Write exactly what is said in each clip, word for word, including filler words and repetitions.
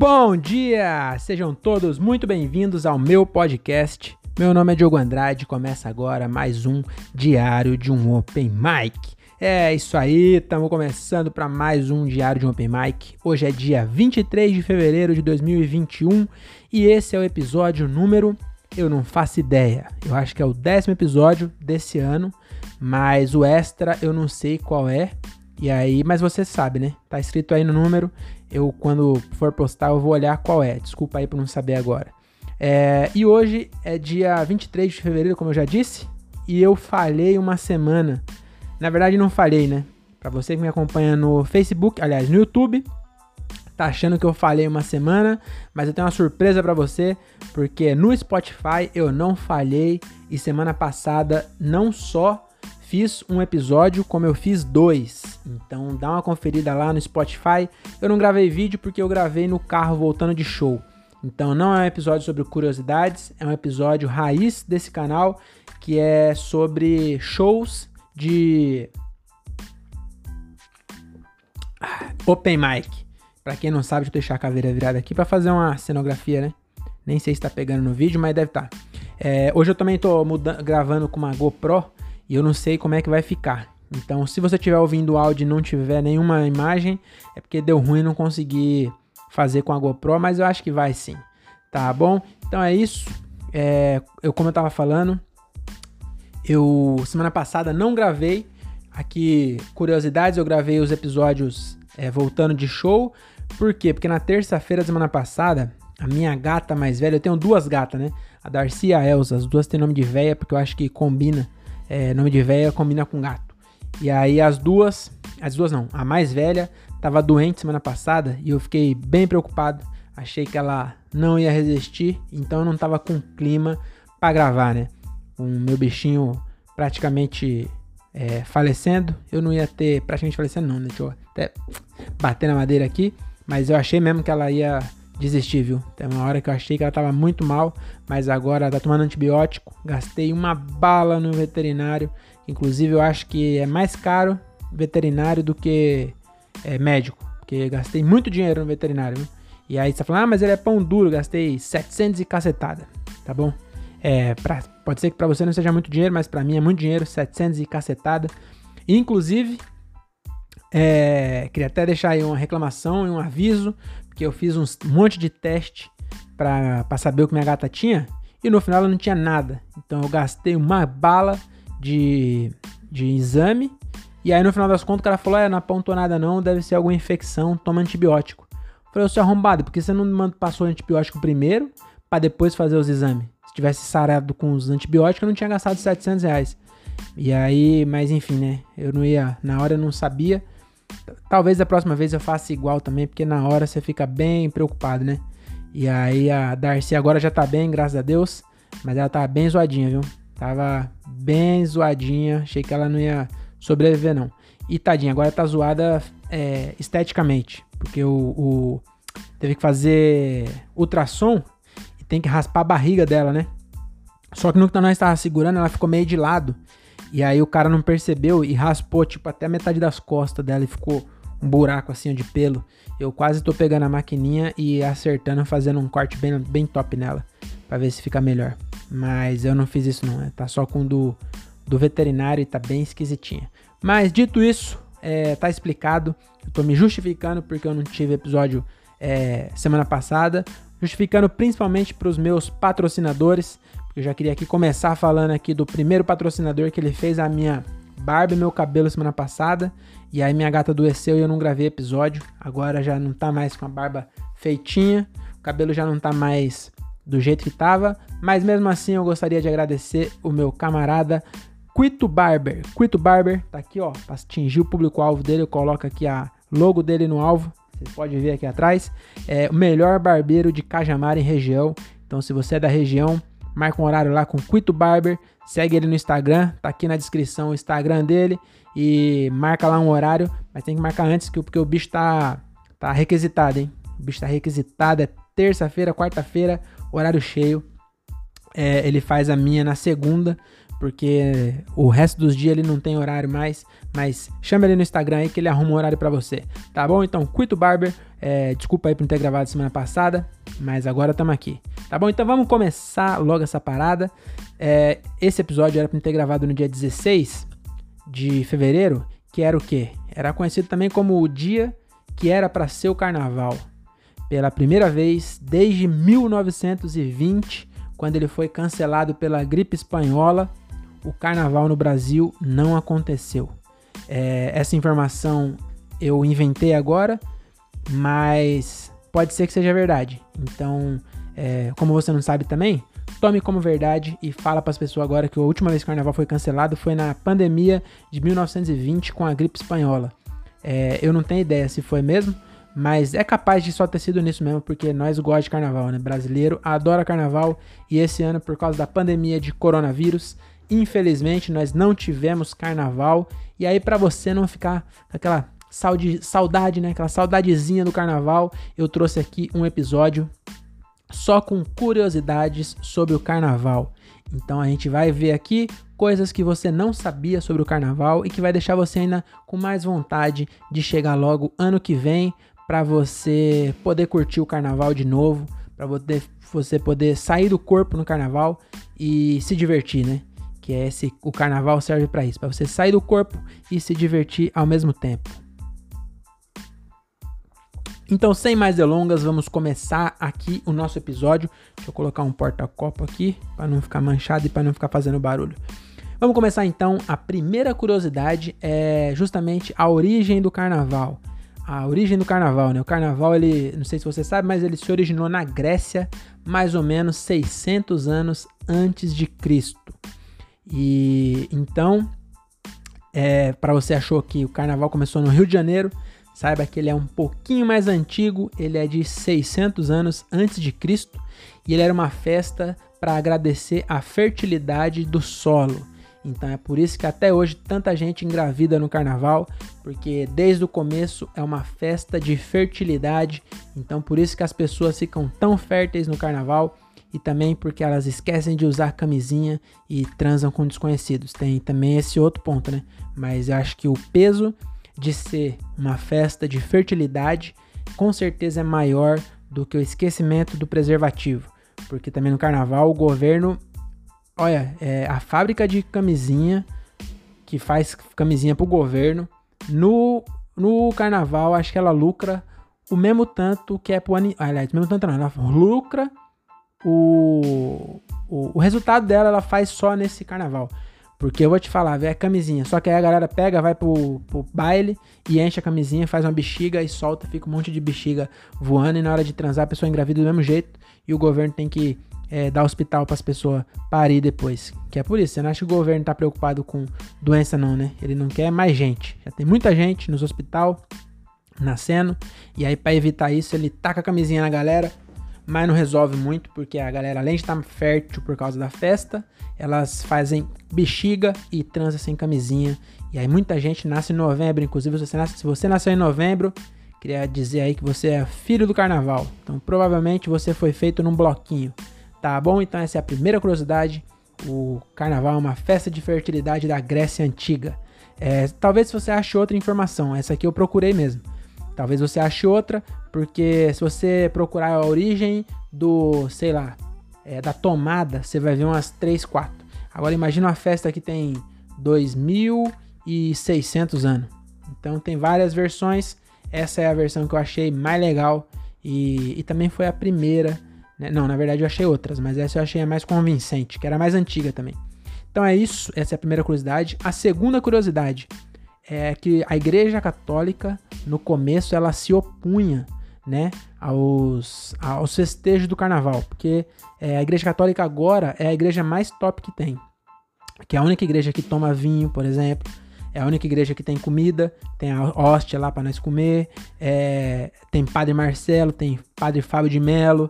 Bom dia! Sejam todos muito bem-vindos ao meu podcast. Meu nome é Diogo Andrade e começa agora mais um Diário de um Open Mic. É isso aí, estamos começando para mais um Diário de um Open Mic. Hoje é dia vinte e três de fevereiro de dois mil e vinte e um e esse é o episódio número... Eu não faço ideia. Eu acho que é o décimo episódio desse ano, mas o extra eu não sei qual é. E aí, mas você sabe, né? Tá escrito aí no número. Eu, quando for postar, eu vou olhar qual é. Desculpa aí por não saber agora. É, e hoje é dia vinte e três de fevereiro, como eu já disse. E eu falhei uma semana. Na verdade, não falhei, né? Pra você que me acompanha no Facebook, aliás, no YouTube, tá achando que eu falhei uma semana, mas eu tenho uma surpresa pra você, porque no Spotify eu não falhei e semana passada não só fiz um episódio, como eu fiz dois. Então dá uma conferida lá no Spotify. Eu não gravei vídeo porque eu gravei no carro voltando de show. Então não é um episódio sobre curiosidades, é um episódio raiz desse canal, que é sobre shows de Open Mic. Pra quem não sabe, deixa eu deixar a caveira virada aqui pra fazer uma cenografia, né? Nem sei se tá pegando no vídeo, mas deve tá. É, hoje eu também tô mudando, gravando com uma GoPro e eu não sei como é que vai ficar. Então, se você estiver ouvindo o áudio e não tiver nenhuma imagem, é porque deu ruim, não consegui fazer com a GoPro, mas eu acho que vai sim. Tá bom? Então é isso. É, eu, como eu tava falando, eu semana passada não gravei. Aqui, curiosidades, eu gravei os episódios é, voltando de show. Por quê? Porque na terça-feira da semana passada, a minha gata mais velha, eu tenho duas gatas, né? A Darcia e a Elza, as duas têm nome de véia, porque eu acho que combina, é, nome de véia combina com gato. E aí as duas, as duas não, a mais velha tava doente semana passada e eu fiquei bem preocupado, achei que ela não ia resistir, então eu não tava com clima pra gravar, né? Com o meu bichinho praticamente... É, falecendo, eu não ia ter, praticamente falecendo não, né? Deixa eu até bater na madeira aqui, mas eu achei mesmo que ela ia desistir, viu? Tem uma hora que eu achei que ela tava muito mal, mas agora ela tá tomando antibiótico, gastei uma bala no veterinário, inclusive eu acho que é mais caro veterinário do que é, médico, porque gastei muito dinheiro no veterinário, viu? E aí você tá falando, ah, mas ele é pão duro, gastei setecentos e cacetada, tá bom? É, pra, pode ser que pra você não seja muito dinheiro, mas pra mim é muito dinheiro, setecentos e cacetada. Inclusive, é, queria até deixar aí uma reclamação e um aviso, porque eu fiz um monte de teste pra, pra saber o que minha gata tinha, e no final ela não tinha nada. Então eu gastei uma bala de, de exame, e aí no final das contas o cara falou, é, não apontou nada não, deve ser alguma infecção, toma antibiótico. Eu falei, eu sou arrombado, porque você não passou o antibiótico primeiro, pra depois fazer os exames. Tivesse sarado com os antibióticos, eu não tinha gastado setecentos reais. E aí, mas enfim, né? Eu não ia, na hora eu não sabia. Talvez da próxima vez eu faça igual também, porque na hora você fica bem preocupado, né? E aí a Darcy agora já tá bem, graças a Deus, mas ela tava bem zoadinha, viu? Tava bem zoadinha, achei que ela não ia sobreviver não. E tadinha, agora tá zoada é, esteticamente, porque o, o teve que fazer ultrassom. Tem que raspar a barriga dela, né? Só que no que nós estava segurando, ela ficou meio de lado. E aí o cara não percebeu e raspou, tipo, até a metade das costas dela. E ficou um buraco, assim, de pelo. Eu quase tô pegando a maquininha e acertando, fazendo um corte bem, bem top nela. Pra ver se fica melhor. Mas eu não fiz isso, não. Né? Tá só com o do, do veterinário e tá bem esquisitinha. Mas, dito isso, é, tá explicado. Eu tô me justificando porque eu não tive episódio é, semana passada. Justificando principalmente para os meus patrocinadores, porque eu já queria aqui começar falando aqui do primeiro patrocinador, que ele fez a minha barba e meu cabelo semana passada, e aí minha gata adoeceu e eu não gravei episódio, agora já não tá mais com a barba feitinha, o cabelo já não tá mais do jeito que tava, mas mesmo assim eu gostaria de agradecer o meu camarada Cuito Barber. Cuito Barber tá aqui, ó, para atingir o público-alvo dele, eu coloco aqui a logo dele no alvo. Você pode ver aqui atrás, é o melhor barbeiro de Cajamar em região. Então se você é da região, marca um horário lá com o Cuito Barber, segue ele no Instagram, tá aqui na descrição o Instagram dele e marca lá um horário, mas tem que marcar antes que, porque o bicho tá, tá requisitado, hein? O bicho tá requisitado, é terça-feira, quarta-feira, horário cheio. É, ele faz a minha na segunda, porque o resto dos dias ele não tem horário mais, mas chama ele no Instagram aí que ele arruma um horário pra você, tá bom? Então, Cuito Barber, é, desculpa aí por não ter gravado semana passada, mas agora estamos aqui, tá bom? Então vamos começar logo essa parada. É, esse episódio era pra ter gravado no dia dezesseis de fevereiro, que era o quê? Era conhecido também como o dia que era pra ser o carnaval, pela primeira vez desde mil novecentos e vinte, quando ele foi cancelado pela gripe espanhola. O carnaval no Brasil não aconteceu. É, essa informação eu inventei agora, mas pode ser que seja verdade. Então, é, como você não sabe também, tome como verdade e fala para as pessoas agora que a última vez que o carnaval foi cancelado foi na pandemia de mil novecentos e vinte com a gripe espanhola. É, eu não tenho ideia se foi mesmo, mas é capaz de só ter sido nisso mesmo, porque nós gostamos de carnaval, né? Brasileiro adora carnaval, e esse ano, por causa da pandemia de coronavírus, infelizmente nós não tivemos carnaval. E aí, para você não ficar com aquela saudi- saudade, né? Aquela saudadezinha do carnaval, eu trouxe aqui um episódio só com curiosidades sobre o carnaval. Então a gente vai ver aqui coisas que você não sabia sobre o carnaval e que vai deixar você ainda com mais vontade de chegar logo ano que vem, para você poder curtir o carnaval de novo, para você poder sair do corpo no carnaval e se divertir, né? Que é esse, o carnaval serve para isso, para você sair do corpo e se divertir ao mesmo tempo. Então, sem mais delongas, vamos começar aqui o nosso episódio. Deixa eu colocar um porta-copo aqui, para não ficar manchado e para não ficar fazendo barulho. Vamos começar então. A primeira curiosidade é justamente a origem do carnaval. A origem do carnaval, né? O carnaval, ele, não sei se você sabe, mas ele se originou na Grécia, mais ou menos seiscentos anos antes de Cristo. E então, é, para você achou que o carnaval começou no Rio de Janeiro, saiba que ele é um pouquinho mais antigo, ele é de seiscentos anos antes de Cristo, e ele era uma festa para agradecer a fertilidade do solo. Então é por isso que até hoje tanta gente engravida no carnaval, porque desde o começo é uma festa de fertilidade. Então por isso que as pessoas ficam tão férteis no carnaval, e também porque elas esquecem de usar camisinha e transam com desconhecidos. Tem também esse outro ponto, né? Mas eu acho que o peso de ser uma festa de fertilidade com certeza é maior do que o esquecimento do preservativo, porque também no carnaval o governo... Olha, é, a fábrica de camisinha, que faz camisinha pro governo, no, no carnaval, acho que ela lucra o mesmo tanto que é pro animal. Aliás, o mesmo tanto não, ela lucra o, o... O resultado dela, ela faz só nesse carnaval. Porque eu vou te falar, é camisinha. Só que aí a galera pega, vai pro, pro baile e enche a camisinha, faz uma bexiga e solta, fica um monte de bexiga voando, e na hora de transar a pessoa engravida do mesmo jeito, e o governo tem que... É, dar hospital para as pessoas parir depois. Que é por isso, você não acha que o governo tá preocupado com doença não, né? Ele não quer mais gente. Já tem muita gente nos hospital nascendo, e aí para evitar isso ele taca a camisinha na galera, mas não resolve muito, porque a galera, além de estar fértil por causa da festa, elas fazem bexiga e transa sem camisinha. E aí muita gente nasce em novembro. Inclusive, se você, nasce, se você nasceu em novembro, queria dizer aí que você é filho do carnaval. Então provavelmente você foi feito num bloquinho. Tá bom? Então essa é a primeira curiosidade. O carnaval é uma festa de fertilidade da Grécia Antiga. É, talvez você ache outra informação. Essa aqui eu procurei mesmo. Talvez você ache outra, porque se você procurar a origem do, sei lá, é, da tomada, você vai ver umas três, quatro. Agora imagina uma festa que tem dois mil e seiscentos anos. Então tem várias versões. Essa é a versão que eu achei mais legal. E, e também foi a primeira... Não, na verdade eu achei outras, mas essa eu achei a mais convincente, que era a mais antiga também. Então é isso, essa é a primeira curiosidade. A segunda curiosidade é que a Igreja Católica, no começo, ela se opunha, né, aos, aos festejos do Carnaval, porque é, a Igreja Católica agora é a igreja mais top que tem, que é a única igreja que toma vinho, por exemplo, é a única igreja que tem comida, tem a hóstia lá para nós comer, é, tem Padre Marcelo, tem Padre Fábio de Melo...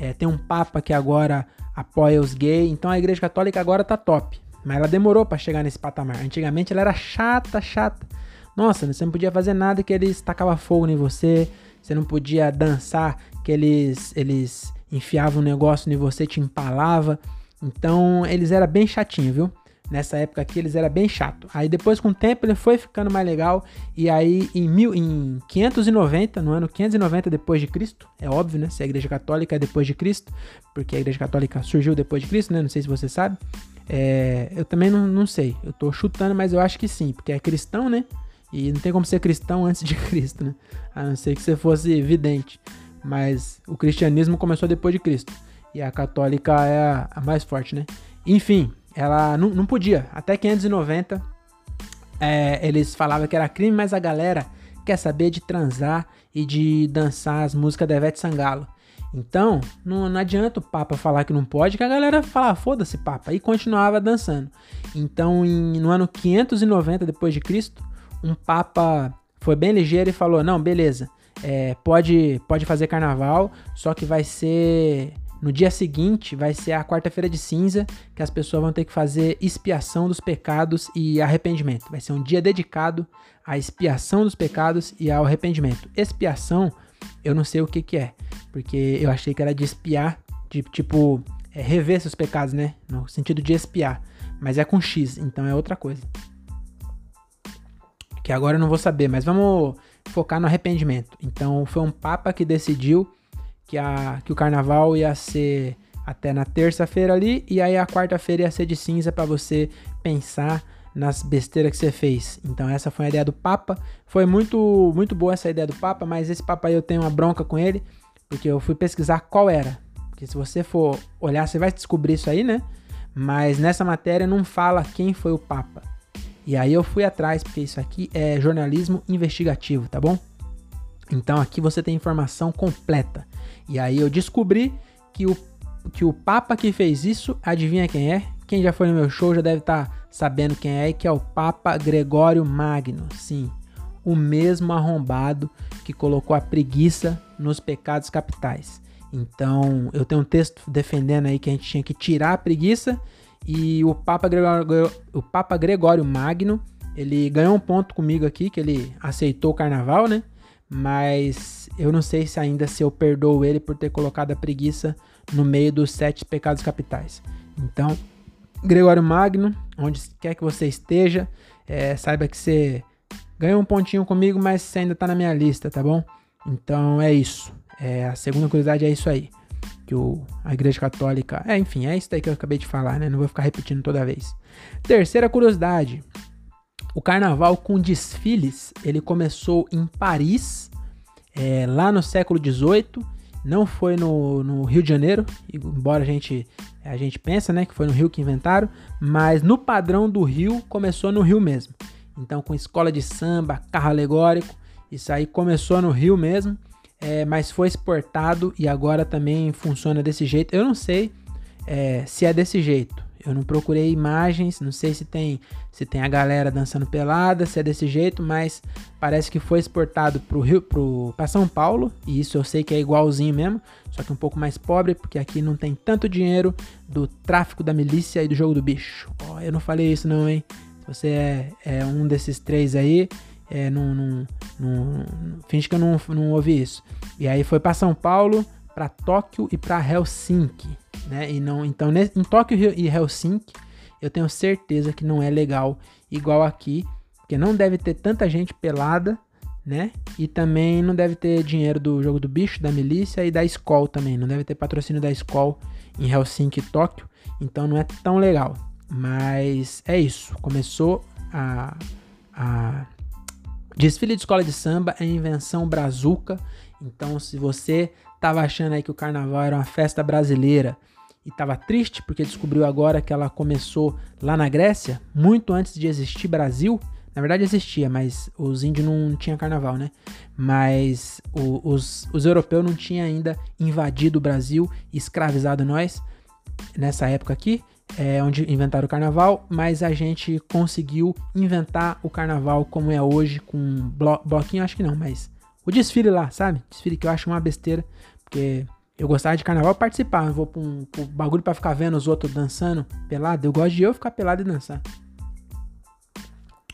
É, tem um papa que agora apoia os gays, então a Igreja Católica agora tá top. Mas ela demorou pra chegar nesse patamar. Antigamente ela era chata, chata. Nossa, você não podia fazer nada que eles tacavam fogo em você, você não podia dançar que eles, eles enfiavam um negócio em você, te empalava. Então eles eram bem chatinhos, viu? Nessa época aqui eles eram bem chato. Aí depois com o tempo ele foi ficando mais legal. E aí em, mil, em quinhentos e noventa, no ano quinhentos e noventa depois de Cristo, é óbvio, né? Se a Igreja Católica é depois de Cristo, porque a Igreja Católica surgiu depois de Cristo, né? Não sei se você sabe. É, eu também não, não sei, eu tô chutando, mas eu acho que sim, porque é cristão, né? E não tem como ser cristão antes de Cristo, né? A não ser que você fosse vidente. Mas o cristianismo começou depois de Cristo. E a católica é a, a mais forte, né? Enfim, ela não, não podia. Até quinhentos e noventa, é, eles falavam que era crime, mas a galera quer saber de transar e de dançar as músicas da Ivete Sangalo. Então, não, não adianta o Papa falar que não pode, que a galera fala, foda-se, Papa, e continuava dançando. Então, em, no ano quinhentos e noventa depois de Cristo, um Papa foi bem ligeiro e falou, não, beleza, é, pode, pode fazer carnaval, só que vai ser... No dia seguinte, vai ser a quarta-feira de cinza, que as pessoas vão ter que fazer expiação dos pecados e arrependimento. Vai ser um dia dedicado à expiação dos pecados e ao arrependimento. Expiação, eu não sei o que que é, porque eu achei que era de espiar, de tipo, é, rever seus pecados, né? No sentido de espiar, mas é com X, então é outra coisa. Que agora eu não vou saber, mas vamos focar no arrependimento. Então foi um papa que decidiu Que, a, que o carnaval ia ser até na terça-feira ali, e aí a quarta-feira ia ser de cinza pra você pensar nas besteiras que você fez. Então essa foi a ideia do Papa, foi muito, muito boa essa ideia do Papa, mas esse Papa aí eu tenho uma bronca com ele, porque eu fui pesquisar qual era, porque se você for olhar você vai descobrir isso aí, né? Mas nessa matéria não fala quem foi o Papa, e aí eu fui atrás, porque isso aqui é jornalismo investigativo, tá bom? Então aqui você tem informação completa. E aí eu descobri que o, que o Papa que fez isso, adivinha quem é? Quem já foi no meu show já deve estar sabendo quem é, que é o Papa Gregório Magno. Sim, o mesmo arrombado que colocou a preguiça nos pecados capitais. Então eu tenho um texto defendendo aí que a gente tinha que tirar a preguiça, e o Papa Gregório, o Papa Gregório Magno, ele ganhou um ponto comigo aqui, que ele aceitou o carnaval, né? Mas eu não sei se ainda se eu perdoo ele por ter colocado a preguiça no meio dos sete pecados capitais. Então, Gregório Magno, onde quer que você esteja, é, saiba que você ganhou um pontinho comigo, mas você ainda tá na minha lista, tá bom? Então é isso. É, a segunda curiosidade é isso aí. Que o, a Igreja Católica... É, enfim, é isso daí que eu acabei de falar, né? Não vou ficar repetindo toda vez. Terceira curiosidade... O carnaval com desfiles, ele começou em Paris, é, lá no século dezoito, não foi no, no Rio de Janeiro, embora a gente, a gente pense, né, que foi no Rio que inventaram, mas no padrão do Rio, começou no Rio mesmo. Então com escola de samba, carro alegórico, isso aí começou no Rio mesmo, é, mas foi exportado e agora também funciona desse jeito. Eu não sei é, se é desse jeito. Eu não procurei imagens, não sei se tem, se tem a galera dançando pelada, se é desse jeito, mas parece que foi exportado pro Rio, pro, pra São Paulo, e isso eu sei que é igualzinho mesmo, só que um pouco mais pobre, porque aqui não tem tanto dinheiro do tráfico da milícia e do jogo do bicho. Ó, oh, eu não falei isso não, hein? Se você é, é um desses três aí, é, não, não, não, finge que eu não, não ouvi isso. E aí foi pra São Paulo, pra Tóquio e pra Helsinki. Né? E não, então, em Tóquio e Helsinki, eu tenho certeza que não é legal igual aqui, porque não deve ter tanta gente pelada, né? E também não deve ter dinheiro do jogo do bicho, da milícia e da Skol também. Não deve ter patrocínio da Skol em Helsinki e Tóquio, então não é tão legal. Mas é isso, começou a... a... Desfile de escola de samba é invenção brazuca, então se você tava achando aí que o carnaval era uma festa brasileira e tava triste porque descobriu agora que ela começou lá na Grécia, muito antes de existir Brasil, na verdade existia, mas os índios não tinham carnaval, né? Mas o, os, os europeus não tinham ainda invadido o Brasil e escravizado nós nessa época aqui, é onde inventaram o carnaval, mas a gente conseguiu inventar o carnaval como é hoje, com blo- bloquinho, acho que não, mas o desfile lá, sabe? Desfile que eu acho uma besteira, porque eu gostava de carnaval participar, eu vou pra um, pra um bagulho pra ficar vendo os outros dançando pelado, eu gosto de eu ficar pelado e dançar.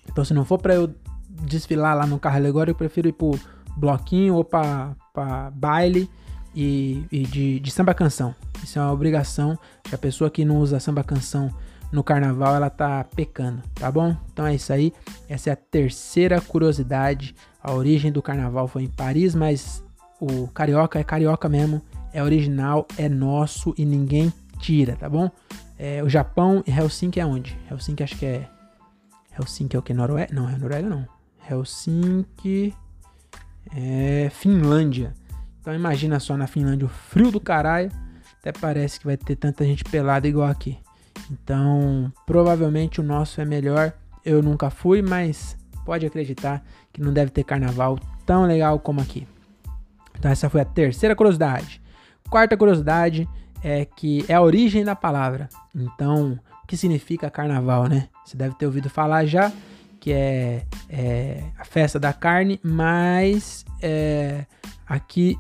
Então se não for pra eu desfilar lá no carro alegórico, eu prefiro ir pro bloquinho ou pra, pra baile e, e de, de samba canção. Isso é uma obrigação, que a pessoa que não usa samba canção no carnaval ela tá pecando, tá bom? Então é isso aí, essa é a terceira curiosidade. A origem do carnaval foi em Paris, mas o carioca é carioca mesmo, é original, é nosso e ninguém tira, tá bom? É, o Japão e Helsinki é onde? Helsinki acho que é... Helsinki é o que? Noruega? Não, é Noruega não. Helsinki é Finlândia. Então imagina só, na Finlândia o frio do caralho, até parece que vai ter tanta gente pelada igual aqui. Então provavelmente o nosso é melhor, eu nunca fui, mas pode acreditar que não deve ter carnaval tão legal como aqui. Então essa foi a terceira curiosidade. Quarta curiosidade é que é a origem da palavra. Então o que significa carnaval, né? Você deve ter ouvido falar já, que é, é a festa da carne, mas é, aqui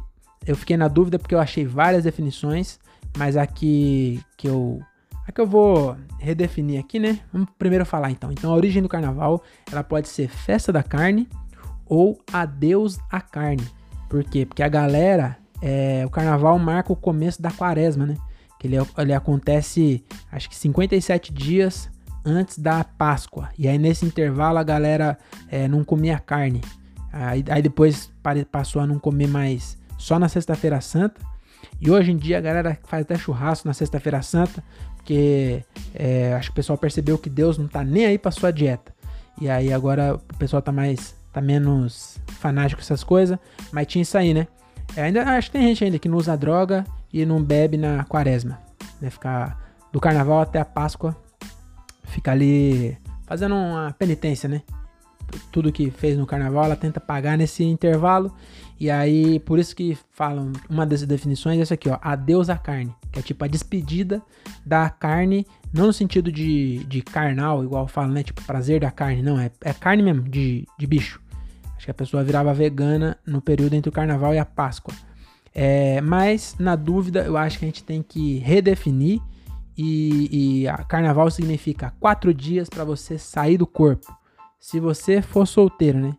eu fiquei na dúvida porque eu achei várias definições, mas aqui que eu, a que eu vou redefinir aqui, né? Vamos primeiro falar então. Então a origem do carnaval, ela pode ser festa da carne ou adeus à carne. Por quê? Porque a galera, é, o carnaval marca o começo da quaresma, né? Que ele, ele acontece, acho que cinquenta e sete dias antes da Páscoa. E aí nesse intervalo a galera é, não comia carne. Aí, aí depois passou a não comer mais só na Sexta-feira Santa. E hoje em dia a galera faz até churrasco na Sexta-feira Santa, porque é, acho que o pessoal percebeu que Deus não tá nem aí pra sua dieta. E aí agora o pessoal tá mais, tá menos fanático com essas coisas, mas tinha isso aí, né? É, ainda, acho que tem gente ainda que não usa droga e não bebe na quaresma, né? Ficar do carnaval até a Páscoa, fica ali fazendo uma penitência, né? Tudo que fez no carnaval ela tenta pagar nesse intervalo. E aí por isso que falam, uma das definições é essa aqui, ó, adeus à carne, que é tipo a despedida da carne, não no sentido de, de carnal, igual falam, né? Tipo prazer da carne, não, é, é carne mesmo, de, de bicho. Acho que a pessoa virava vegana no período entre o carnaval e a Páscoa. É, mas na dúvida eu acho que a gente tem que redefinir. E, e a carnaval significa quatro dias para você sair do corpo. Se você for solteiro, né?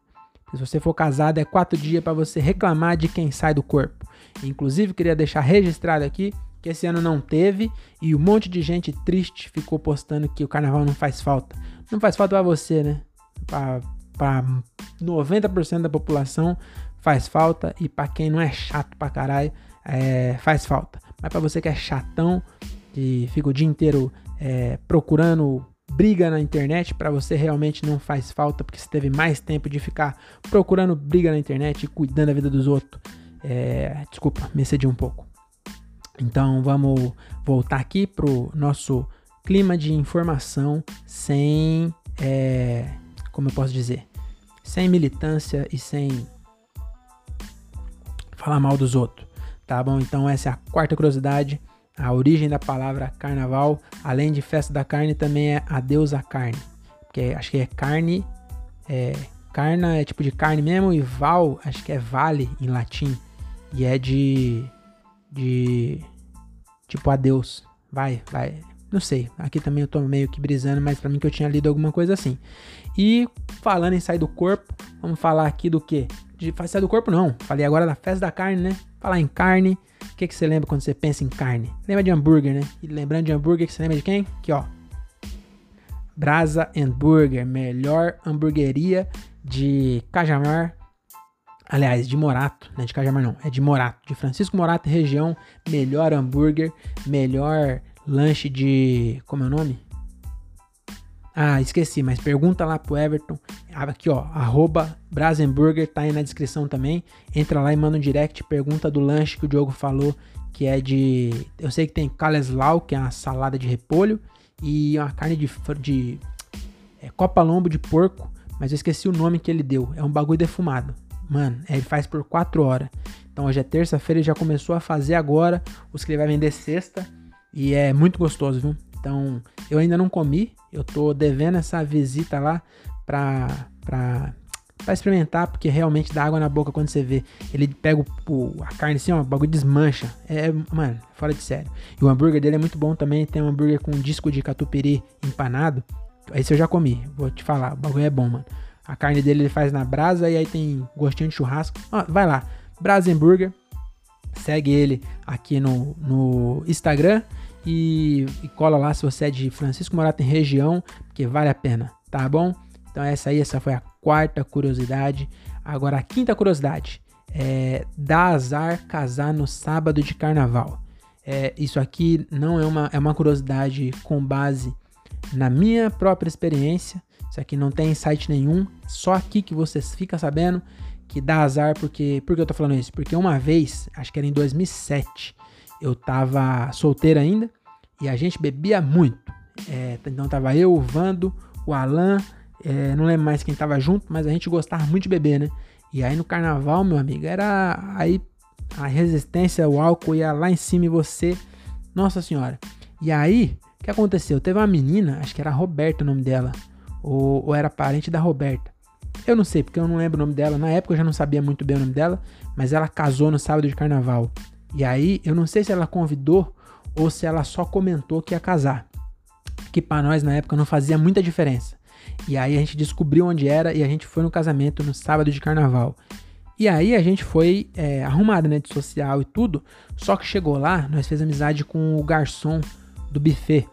Se você for casado, é quatro dias para você reclamar de quem sai do corpo. Inclusive, queria deixar registrado aqui que esse ano não teve. E um monte de gente triste ficou postando que o carnaval não faz falta. Não faz falta para você, né? Para noventa por cento da população faz falta. E para quem não é chato pra caralho, é, faz falta. Mas para você que é chatão, que fica o dia inteiro é, procurando briga na internet, pra você realmente não faz falta, porque você teve mais tempo de ficar procurando briga na internet e cuidando da vida dos outros. É, desculpa, me excedi um pouco. Então vamos voltar aqui pro nosso clima de informação sem, é, como eu posso dizer, sem militância e sem falar mal dos outros, tá bom? Então essa é a quarta curiosidade. A origem da palavra carnaval, além de festa da carne, também é adeus à carne. Porque acho que é carne, é, carna é tipo de carne mesmo, e val, acho que é vale em latim. E é de, de tipo adeus, vai, vai, não sei. Aqui também eu tô meio que brisando, mas pra mim que eu tinha lido alguma coisa assim. E falando em sair do corpo, vamos falar aqui do quê? De sair do corpo não, falei agora da festa da carne, né? Falar em carne, o que, que você lembra quando você pensa em carne? Lembra de hambúrguer, né? E lembrando de hambúrguer, que você lembra de quem? Aqui, ó. Brasa Hambúrguer, melhor hamburgueria de Cajamar. Aliás, de Morato, né? De Cajamar não, é de Morato. De Francisco Morato, região, melhor hambúrguer, melhor lanche de... Como é o nome? Ah, esqueci, mas pergunta lá pro Everton. Aqui, ó, arroba Brasenburger, tá aí na descrição também. Entra lá e manda um direct, pergunta do lanche que o Diogo falou, que é de... Eu sei que tem caleslau, que é uma salada de repolho, e uma carne de, de é, copa-lombo de porco, mas eu esqueci o nome que ele deu. É um bagulho defumado. Mano, ele faz por quatro horas. Então hoje é terça-feira, ele já começou a fazer agora. Os que ele vai vender sexta. E é muito gostoso, viu? Então, eu ainda não comi, eu tô devendo essa visita lá pra, pra, pra experimentar, porque realmente dá água na boca quando você vê. Ele pega o, o, a carne assim, ó, o bagulho desmancha. É, mano, fora de sério. E o hambúrguer dele é muito bom também, tem um hambúrguer com disco de catupiry empanado. Esse eu já comi, vou te falar, o bagulho é bom, mano. A carne dele ele faz na brasa e aí tem gostinho de churrasco. Ó, vai lá, Brasenburger, segue ele aqui no, no Instagram. e, e cola lá se você é de Francisco Morato em região, porque vale a pena, tá bom? Então essa aí, essa foi a quarta curiosidade. Agora a quinta curiosidade, é, dá azar casar no sábado de carnaval. É, isso aqui não é uma, é uma curiosidade com base na minha própria experiência, isso aqui não tem insight nenhum, só aqui que você fica sabendo que dá azar, porque, por que eu tô falando isso? Porque uma vez, acho que era em dois mil e sete, eu tava solteiro ainda e a gente bebia muito, é, então tava eu, o Vando, o Alan, é, não lembro mais quem tava junto, mas a gente gostava muito de beber, né? E aí no carnaval, meu amigo, era aí a resistência, o álcool ia lá em cima e você, nossa senhora. E aí, o que aconteceu? Teve uma menina, acho que era a Roberta o nome dela, ou, ou era parente da Roberta, eu não sei, porque eu não lembro o nome dela, na época eu já não sabia muito bem o nome dela, mas ela casou no sábado de carnaval. E aí, eu não sei se ela convidou ou se ela só comentou que ia casar, que pra nós na época não fazia muita diferença. E aí a gente descobriu onde era e a gente foi no casamento no sábado de carnaval. E aí a gente foi é, arrumado, né, de social e tudo, só que chegou lá, nós fez amizade com o garçom do buffet.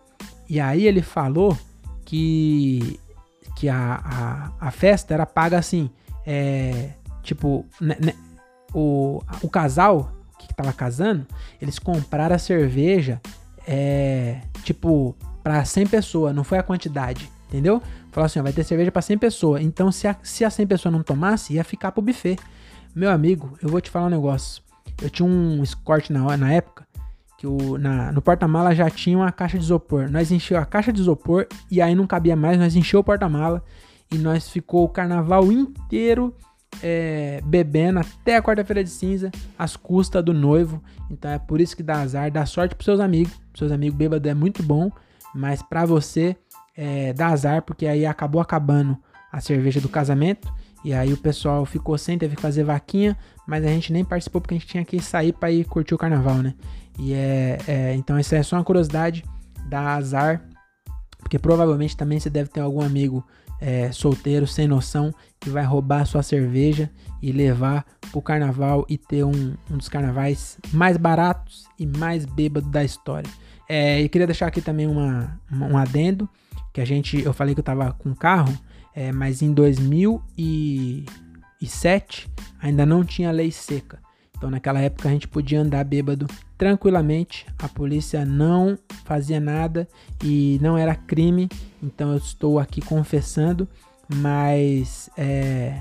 E aí ele falou que, que a, a, a festa era paga assim, é, tipo, né, né, o, o casal que tava casando, eles compraram a cerveja, é, tipo, pra cem pessoas, não foi a quantidade, entendeu? Falaram assim, ó, vai ter cerveja pra cem pessoas, então se a, se a cem pessoas não tomasse, ia ficar pro buffet. Meu amigo, eu vou te falar um negócio, eu tinha um escort na, na época, que o, na, no porta-mala já tinha uma caixa de isopor, nós encheu a caixa de isopor, e aí não cabia mais, nós encheu o porta-mala, e nós ficou o carnaval inteiro, É, bebendo até a quarta-feira de cinza às custas do noivo. Então é por isso que dá azar, dá sorte pros seus amigos, pros seus amigos bêbados é muito bom, mas pra você é, dá azar, porque aí acabou acabando a cerveja do casamento e aí o pessoal ficou sem, teve que fazer vaquinha, mas a gente nem participou porque a gente tinha que sair pra ir curtir o carnaval, né? E é, é, então isso é só uma curiosidade, dá azar, porque provavelmente também você deve ter algum amigo É, solteiro, sem noção, que vai roubar a sua cerveja e levar pro carnaval e ter um, um dos carnavais mais baratos e mais bêbado da história. É, e queria deixar aqui também uma, uma, um adendo, que a gente, eu falei que eu tava com carro, é, mas em dois mil e sete ainda não tinha lei seca, então naquela época a gente podia andar bêbado tranquilamente, a polícia não fazia nada e não era crime, então eu estou aqui confessando, mas é,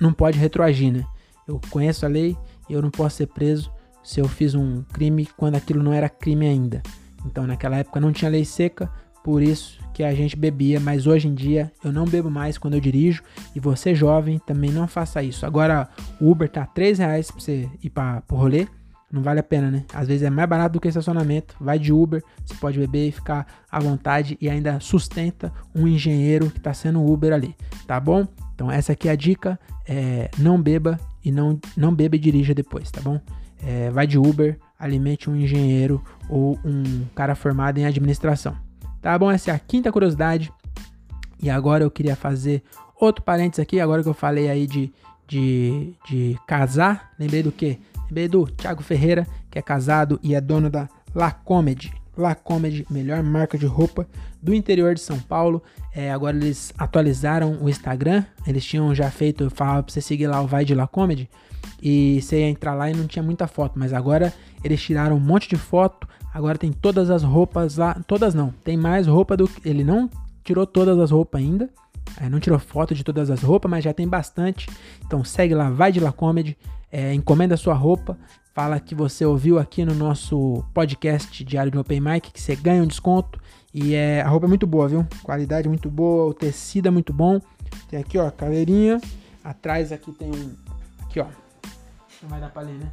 não pode retroagir, né? Eu conheço a lei e eu não posso ser preso se eu fiz um crime quando aquilo não era crime ainda. Então naquela época não tinha lei seca, por isso que a gente bebia, mas hoje em dia eu não bebo mais quando eu dirijo, e você jovem também não faça isso. Agora o Uber tá três reais pra você ir para o rolê, não vale a pena, né? Às vezes é mais barato do que estacionamento, vai de Uber, você pode beber e ficar à vontade e ainda sustenta um engenheiro que tá sendo Uber ali, tá bom? Então essa aqui é a dica, é, não beba e não, não beba e dirija depois, tá bom? É, vai de Uber, alimente um engenheiro ou um cara formado em administração, tá bom? Essa é a quinta curiosidade. E agora eu queria fazer outro parênteses aqui, agora que eu falei aí de, de, de casar, lembrei do quê? Lembrei do Tiago Ferreira, que é casado e é dono da La Comedy. La Comedy, melhor marca de roupa do interior de São Paulo. É, agora eles atualizaram o Instagram, eles tinham já feito, eu falava pra você seguir lá o Vai de La Comedy, e você ia entrar lá e não tinha muita foto, mas agora eles tiraram um monte de foto, agora tem todas as roupas lá, todas não, tem mais roupa do que, ele não tirou todas as roupas ainda, é, não tirou foto de todas as roupas, mas já tem bastante, então segue lá, Vai de La Comedy. É, encomenda sua roupa, fala que você ouviu aqui no nosso podcast Diário de um Open Mic, que você ganha um desconto, e é, a roupa é muito boa, viu? Qualidade muito boa, o tecido é muito bom, tem aqui ó, caveirinha, atrás aqui tem um, aqui ó, não vai dar pra ler, né?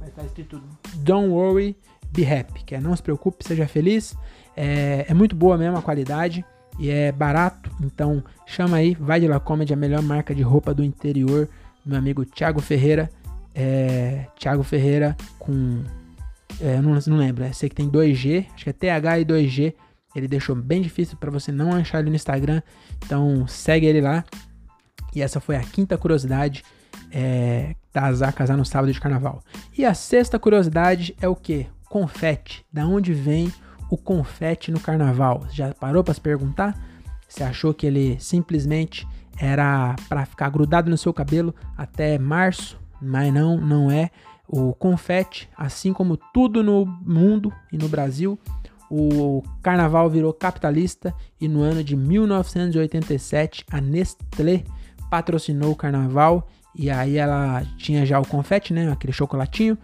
Vai estar escrito Don't Worry, Be Happy, que é não se preocupe, seja feliz, é, é muito boa mesmo a qualidade, e é barato, então chama aí, vai de La Comedy, a melhor marca de roupa do interior, meu amigo Tiago Ferreira, É, Tiago Ferreira com, é, não, não lembro, é, sei que tem dois G, acho que é T H e dois G, ele deixou bem difícil para você não achar ele no Instagram, então segue ele lá, e essa foi a quinta curiosidade, é, da azar casar no sábado de carnaval. E a sexta curiosidade é o que? Confete, da onde vem o confete no carnaval? Já parou para se perguntar? Você achou que ele simplesmente era para ficar grudado no seu cabelo até março? Mas não, não é. O confete, assim como tudo no mundo e no Brasil, o carnaval virou capitalista e no ano de mil novecentos e oitenta e sete a Nestlé patrocinou o carnaval e aí ela tinha já o confete, né, aquele chocolatinho,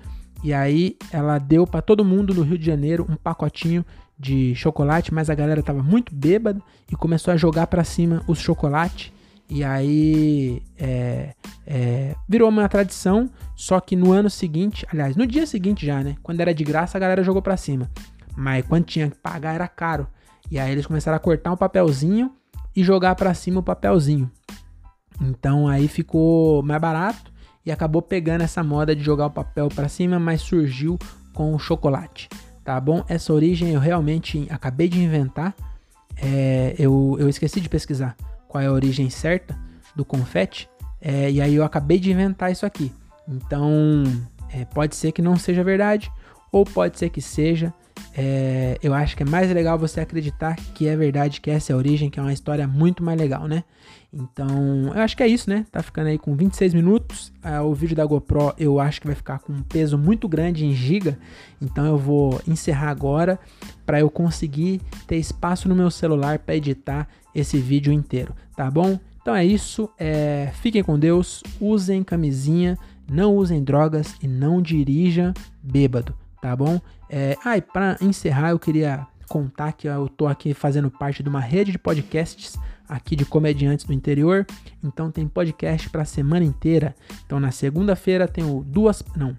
e aí ela deu para todo mundo no Rio de Janeiro um pacotinho de chocolate, mas a galera tava muito bêbada e começou a jogar para cima os chocolates. E aí é, é, virou uma tradição, só que no ano seguinte, aliás, no dia seguinte já, né? Quando era de graça, a galera jogou pra cima. Mas quando tinha que pagar, era caro. E aí eles começaram a cortar um papelzinho e jogar pra cima o papelzinho. Então aí ficou mais barato e acabou pegando essa moda de jogar o papel pra cima, mas surgiu com o chocolate, tá bom? Essa origem eu realmente acabei de inventar, é, eu, eu esqueci de pesquisar qual é a origem certa do confete, é, e aí eu acabei de inventar isso aqui. Então, é, pode ser que não seja verdade, ou pode ser que seja. É, eu acho que é mais legal você acreditar que é verdade, que essa é a origem, que é uma história muito mais legal, né? Então, eu acho que é isso, né? Tá ficando aí com vinte e seis minutos. É, o vídeo da GoPro eu acho que vai ficar com um peso muito grande em giga, então eu vou encerrar agora para eu conseguir ter espaço no meu celular para editar esse vídeo inteiro, tá bom? Então é isso, é, fiquem com Deus, usem camisinha, não usem drogas e não dirija bêbado, tá bom? É, ah, e para encerrar eu queria contar que eu tô aqui fazendo parte de uma rede de podcasts aqui de comediantes do interior, então tem podcast para a semana inteira. Então na segunda-feira tem o duas, não,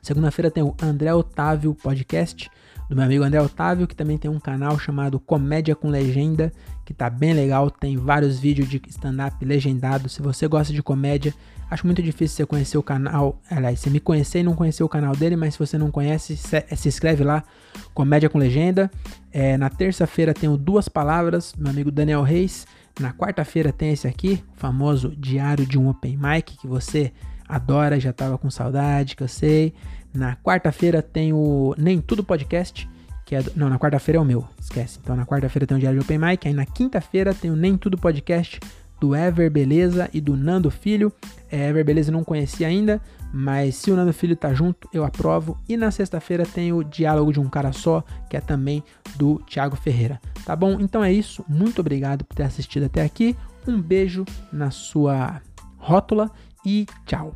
segunda-feira tem o André Otávio Podcast, do meu amigo André Otávio, que também tem um canal chamado Comédia com Legenda, que tá bem legal, tem vários vídeos de stand-up legendado. Se você gosta de comédia, acho muito difícil você conhecer o canal, aliás, você me conhecer e não conhecer o canal dele, mas se você não conhece, se inscreve lá, Comédia com Legenda. É, na terça-feira tem o Duas Palavras, meu amigo Daniel Reis. Na quarta-feira tem esse aqui, o famoso Diário de um Open Mic, que você adora, já tava com saudade, que eu sei. Na quarta-feira tem o Nem Tudo Podcast, que é do... não, na quarta-feira é o meu, esquece. Então na quarta-feira tem o Diário de Open Mic, aí na quinta-feira tem o Nem Tudo Podcast do Ever Beleza e do Nando Filho. É, Ever Beleza eu não conhecia ainda, mas se o Nando Filho tá junto, eu aprovo. E na sexta-feira tem o Diálogo de Um Cara Só, que é também do Tiago Ferreira, tá bom? Então é isso, muito obrigado por ter assistido até aqui, um beijo na sua rótula e tchau!